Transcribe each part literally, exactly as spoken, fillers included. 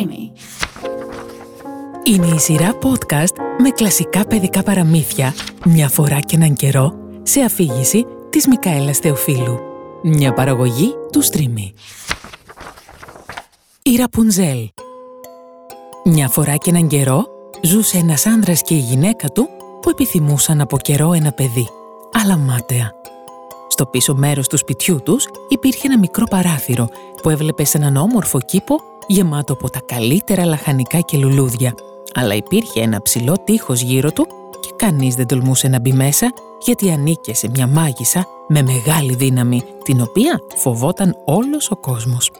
Streamy. Είναι η σειρά podcast με κλασικά παιδικά παραμύθια «Μια φορά και έναν καιρό» σε αφήγηση της Μικαέλας Θεοφίλου. Μια παραγωγή του Streamy. Η Ραπουνζέλ. Μια φορά και έναν καιρό ζούσε ένας άνδρας και η γυναίκα του που επιθυμούσαν από καιρό ένα παιδί, αλλά μάταια. Στο πίσω μέρος του σπιτιού τους υπήρχε ένα μικρό παράθυρο που έβλεπε σε έναν όμορφο κήπο γεμάτο από τα καλύτερα λαχανικά και λουλούδια, αλλά υπήρχε ένα ψηλό τείχος γύρω του και κανείς δεν τολμούσε να μπει μέσα, γιατί ανήκε σε μια μάγισσα με μεγάλη δύναμη, την οποία φοβόταν όλος ο κόσμος.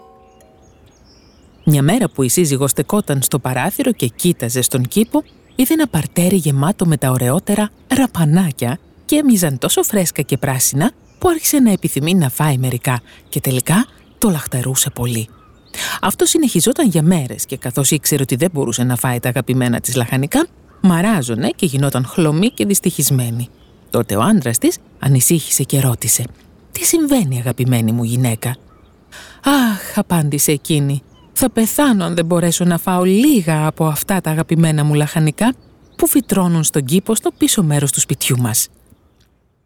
Μια μέρα που η σύζυγος στεκόταν στο παράθυρο και κοίταζε στον κήπο, είδε ένα παρτέρι γεμάτο με τα ωραιότερα ραπανάκια και έμοιαζαν τόσο φρέσκα και πράσινα που άρχισε να επιθυμεί να φάει μερικά και τελικά το λαχταρούσε πολύ. Αυτό συνεχιζόταν για μέρες και καθώς ήξερε ότι δεν μπορούσε να φάει τα αγαπημένα της λαχανικά, μαράζωνε και γινόταν χλωμή και δυστυχισμένη. Τότε ο άντρας της ανησύχησε και ρώτησε «Τι συμβαίνει, αγαπημένη μου γυναίκα?» «Αχ», απάντησε εκείνη, «θα πεθάνω αν δεν μπορέσω να φάω λίγα από αυτά τα αγαπημένα μου λαχανικά που φυτρώνουν στον κήπο στο πίσω μέρος του σπιτιού μας».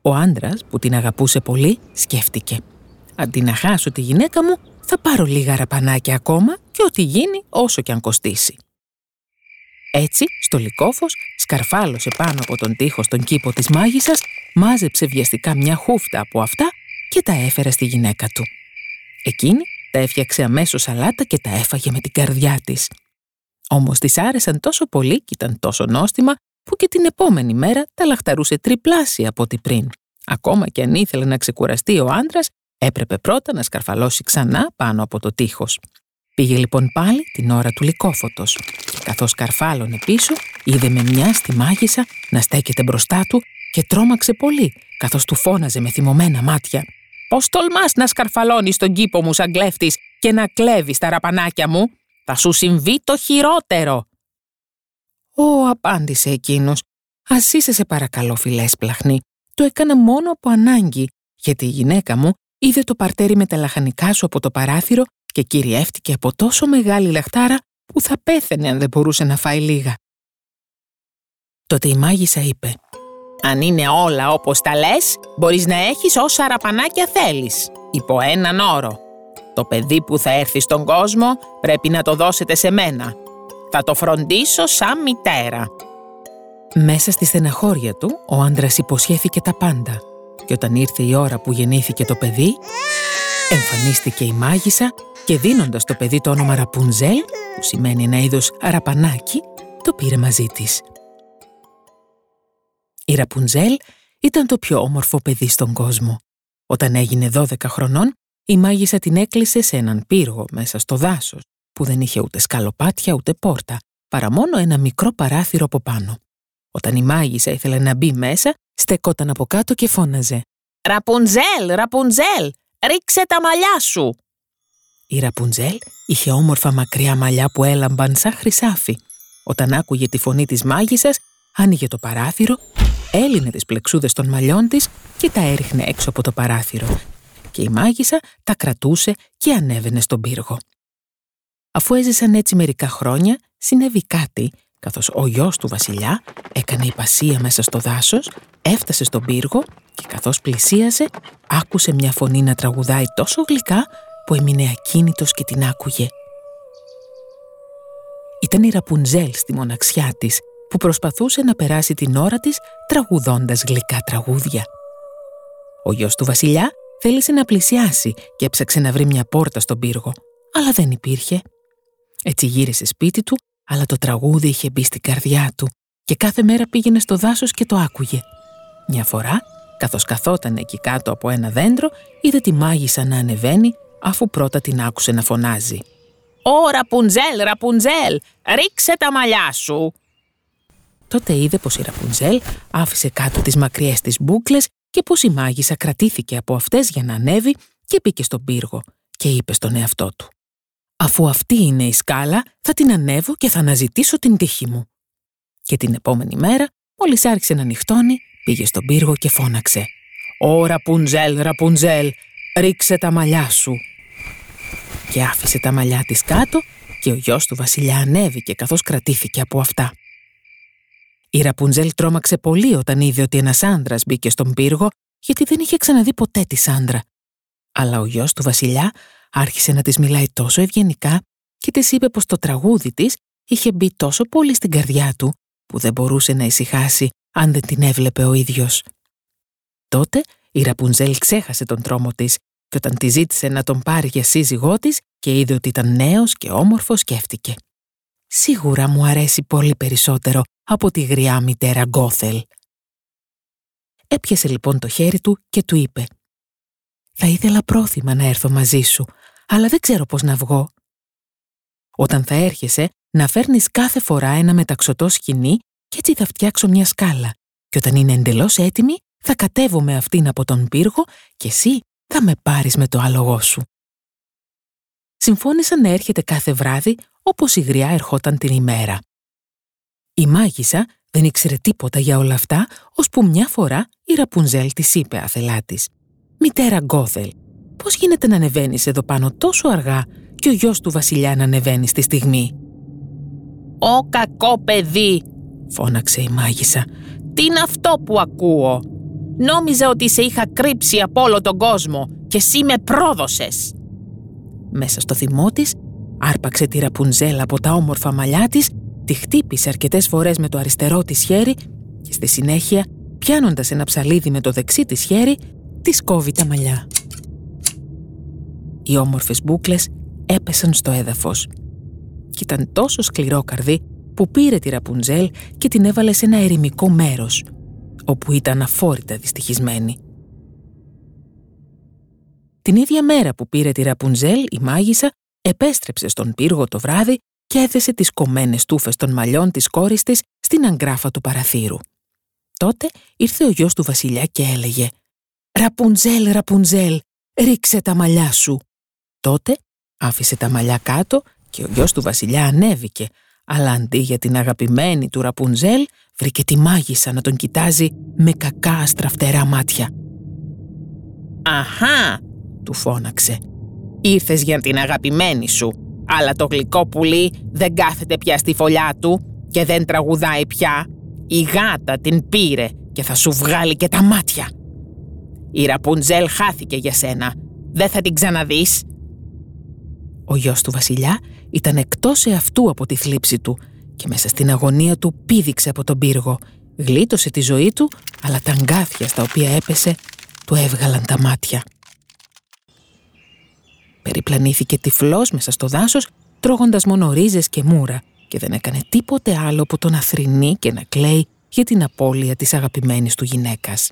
Ο άντρας, που την αγαπούσε πολύ, σκέφτηκε «Αντί να χάσω τη γυναίκα μου, θα πάρω λίγα ραπανάκια ακόμα και ό,τι γίνει όσο κι αν κοστίσει». Έτσι, στολικόφος, σκαρφάλωσε πάνω από τον τοίχο στον κήπο της μάγισσας, μάζεψε βιαστικά μια χούφτα από αυτά και τα έφερε στη γυναίκα του. Εκείνη τα έφτιαξε αμέσως σαλάτα και τα έφαγε με την καρδιά της. Όμως της άρεσαν τόσο πολύ και ήταν τόσο νόστιμα, που και την επόμενη μέρα τα λαχταρούσε τριπλάσια από ό,τι πριν. Ακόμα και αν ήθελε να ξεκουραστεί ο άντρας, έπρεπε πρώτα να σκαρφαλώσει ξανά πάνω από το τείχος. Πήγε λοιπόν πάλι την ώρα του λυκόφωτος και καθώς σκαρφάλωνε πίσω, είδε με μια στη μάγισσα να στέκεται μπροστά του και τρόμαξε πολύ, καθώς του φώναζε με θυμωμένα μάτια «Πώς τολμάς να σκαρφαλώνεις τον κήπο μου σαν κλέφτης και να κλέβεις τα ραπανάκια μου? Θα σου συμβεί το χειρότερο!» «Ω», απάντησε εκείνος, «ας είσαι σε παρακαλώ φιλέσπλαχνη. Το έκανα μόνο από ανάγκη, γιατί η γυναίκα μου είδε το παρτέρι με τα λαχανικά σου από το παράθυρο και κυριεύτηκε από τόσο μεγάλη λαχτάρα που θα πέθαινε αν δεν μπορούσε να φάει λίγα». Τότε η μάγισσα είπε, «Αν είναι όλα όπως τα λες, μπορείς να έχεις όσα ραπανάκια θέλεις, υπό έναν όρο. Το παιδί που θα έρθει στον κόσμο πρέπει να το δώσετε σε μένα. Θα το φροντίσω σαν μητέρα». Μέσα στη στεναχώρια του, ο άντρας υποσχέθηκε τα πάντα. Και όταν ήρθε η ώρα που γεννήθηκε το παιδί, εμφανίστηκε η μάγισσα και δίνοντας το παιδί το όνομα Ραπουνζέλ, που σημαίνει ένα είδος ραπανάκι, το πήρε μαζί της. Η Ραπουνζέλ ήταν το πιο όμορφο παιδί στον κόσμο. Όταν έγινε δώδεκα χρονών, η μάγισσα την έκλεισε σε έναν πύργο μέσα στο δάσος, που δεν είχε ούτε σκαλοπάτια ούτε πόρτα, παρά μόνο ένα μικρό παράθυρο από πάνω. Όταν η μάγισσα ήθελε να μπει μέσα, στεκόταν από κάτω και φώναζε «Ραπουνζέλ, Ραπουνζέλ, ρίξε τα μαλλιά σου!» Η Ραπουνζέλ είχε όμορφα μακριά μαλλιά που έλαμπαν σαν χρυσάφι. Όταν άκουγε τη φωνή της μάγισσας, άνοιγε το παράθυρο, έλυνε τις πλεξούδες των μαλλιών της και τα έριχνε έξω από το παράθυρο. Και η μάγισσα τα κρατούσε και ανέβαινε στον πύργο. Αφού έζησαν έτσι μερικά χρόνια, συνέβη κάτι, καθώς ο γιος του βασιλιά έκανε υπασία μέσα στο δάσος, έφτασε στον πύργο και καθώς πλησίασε, άκουσε μια φωνή να τραγουδάει τόσο γλυκά που έμεινε ακίνητος και την άκουγε. Ήταν η Ραπουνζέλ στη μοναξιά της, που προσπαθούσε να περάσει την ώρα της τραγουδώντας γλυκά τραγούδια. Ο γιος του βασιλιά θέλησε να πλησιάσει και έψαξε να βρει μια πόρτα στον πύργο, αλλά δεν υπήρχε. Έτσι γύρισε σπίτι του, αλλά το τραγούδι είχε μπει στην καρδιά του και κάθε μέρα πήγαινε στο δάσος και το άκουγε. Μια φορά, καθώς καθόταν εκεί κάτω από ένα δέντρο, είδε τη μάγισσα να ανεβαίνει, αφού πρώτα την άκουσε να φωνάζει «Ω Ραπουνζέλ, Ραπουνζέλ, ρίξε τα μαλλιά σου!» Τότε είδε πως η Ραπουνζέλ άφησε κάτω τις μακριές της μπούκλες και πως η μάγισσα κρατήθηκε από αυτές για να ανέβει και μπήκε στον πύργο και είπε στον εαυτό του «Αφού αυτή είναι η σκάλα, θα την ανέβω και θα αναζητήσω την τύχη μου». Και την επόμενη μέρα, μόλις άρχισε να ανοιχτώνει, πήγε στον πύργο και φώναξε «Ω Ραπουνζέλ, Ραπουνζέλ, ρίξε τα μαλλιά σου». και άφησε τα μαλλιά της κάτω και ο γιος του βασιλιά ανέβηκε καθώς κρατήθηκε από αυτά. Η Ραπουνζέλ τρόμαξε πολύ όταν είδε ότι ένας άντρας μπήκε στον πύργο, γιατί δεν είχε ξαναδεί ποτέ της άντρα. Αλλά ο γιος του βασιλιά άρχισε να της μιλάει τόσο ευγενικά και της είπε πως το τραγούδι της είχε μπει τόσο πολύ στην καρδιά του που δεν μπορούσε να ησυχάσει αν δεν την έβλεπε ο ίδιος. Τότε η Ραπουνζέλ ξέχασε τον τρόμο της και όταν τη ζήτησε να τον πάρει για σύζυγό της και είδε ότι ήταν νέος και όμορφος, σκέφτηκε: «Σίγουρα μου αρέσει πολύ περισσότερο από τη γριά μητέρα Γκόθελ». Έπιασε λοιπόν το χέρι του και του είπε: «Θα ήθελα πρόθυμα να έρθω μαζί σου, αλλά δεν ξέρω πώς να βγω. Όταν θα έρχεσαι, να φέρνεις κάθε φορά ένα μεταξωτό σκοινί και έτσι θα φτιάξω μια σκάλα και όταν είναι εντελώς έτοιμη θα κατέβω με αυτήν από τον πύργο και εσύ θα με πάρεις με το άλογό σου». Συμφώνησαν να έρχεται κάθε βράδυ όπως η γριά ερχόταν την ημέρα. Η μάγισσα δεν ήξερε τίποτα για όλα αυτά, ώσπου μια φορά η Ραπουνζέλ της είπε αθελά της: «Μητέρα Γκόθελ, πώς γίνεται να ανεβαίνεις εδώ πάνω τόσο αργά και ο γιος του βασιλιά να ανεβαίνει στη στιγμή?» «Ω κακό παιδί», φώναξε η μάγισσα, «τι είναι αυτό που ακούω? Νόμιζα ότι σε είχα κρύψει από όλο τον κόσμο και εσύ με πρόδωσες». Μέσα στο θυμό της άρπαξε τη Ραπουνζέλ από τα όμορφα μαλλιά της, τη χτύπησε αρκετές φορές με το αριστερό της χέρι και στη συνέχεια, πιάνοντας ένα ψαλίδι με το δεξί της χέρι, της κόβει τα μαλλιά. Οι όμορφες μπούκλες έπεσαν στο έδαφος και ήταν τόσο σκληρό καρδί που πήρε τη Ραπουνζέλ και την έβαλε σε ένα ερημικό μέρος, όπου ήταν αφόρητα δυστυχισμένη. Την ίδια μέρα που πήρε τη Ραπουνζέλ, η μάγισσα επέστρεψε στον πύργο το βράδυ και έθεσε τις κομμένες τούφες των μαλλιών της κόρης της στην αγκράφα του παραθύρου. Τότε ήρθε ο γιος του βασιλιά και έλεγε: «Ραπουνζέλ, Ραπουνζέλ, ρίξε τα μαλλιά σου». Τότε άφησε τα μαλλιά κάτω και ο γιος του βασιλιά ανέβηκε, αλλά αντί για την αγαπημένη του Ραπουνζέλ, βρήκε τη μάγισσα να τον κοιτάζει με κακά αστραφτερά μάτια. «Αχά», του φώναξε, «ήρθες για την αγαπημένη σου, αλλά το γλυκό πουλί δεν κάθεται πια στη φωλιά του και δεν τραγουδάει πια. Η γάτα την πήρε και θα σου βγάλει και τα μάτια. Η Ραπουνζέλ χάθηκε για σένα. Δεν θα την ξαναδείς». Ο γιος του βασιλιά ήταν εκτός εαυτού από τη θλίψη του και μέσα στην αγωνία του πήδηξε από τον πύργο. Γλίτωσε τη ζωή του, αλλά τα αγκάθια στα οποία έπεσε του έβγαλαν τα μάτια. Περιπλανήθηκε τυφλός μέσα στο δάσος, τρώγοντας μόνο ρίζες και μούρα και δεν έκανε τίποτε άλλο που το να θρηνεί και να κλαίει για την απώλεια της αγαπημένης του γυναίκας.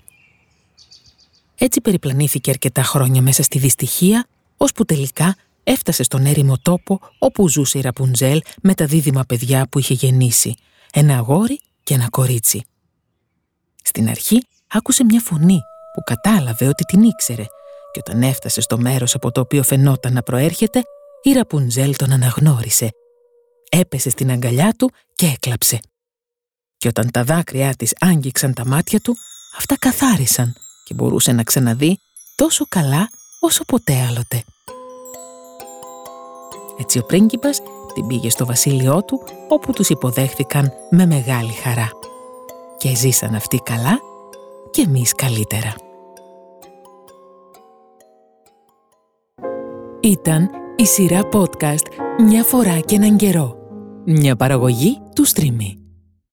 Έτσι περιπλανήθηκε αρκετά χρόνια μέσα στη δυστυχία, ώσπου τελικά έφτασε στον έρημο τόπο όπου ζούσε η Ραπουνζέλ με τα δίδυμα παιδιά που είχε γεννήσει, ένα αγόρι και ένα κορίτσι. Στην αρχή άκουσε μια φωνή που κατάλαβε ότι την ήξερε και όταν έφτασε στο μέρος από το οποίο φαινόταν να προέρχεται, η Ραπουνζέλ τον αναγνώρισε. Έπεσε στην αγκαλιά του και έκλαψε. Και όταν τα δάκρυά της άγγιξαν τα μάτια του, αυτά καθάρισαν και μπορούσε να ξαναδεί τόσο καλά όσο ποτέ άλλοτε. Έτσι ο πρίγκιπας την πήγε στο βασίλειό του, όπου τους υποδέχθηκαν με μεγάλη χαρά. Και ζήσαν αυτοί καλά και εμείς καλύτερα. Ήταν η σειρά podcast «Μια Φορά Και Έναν Καιρό», μια παραγωγή του Streamy.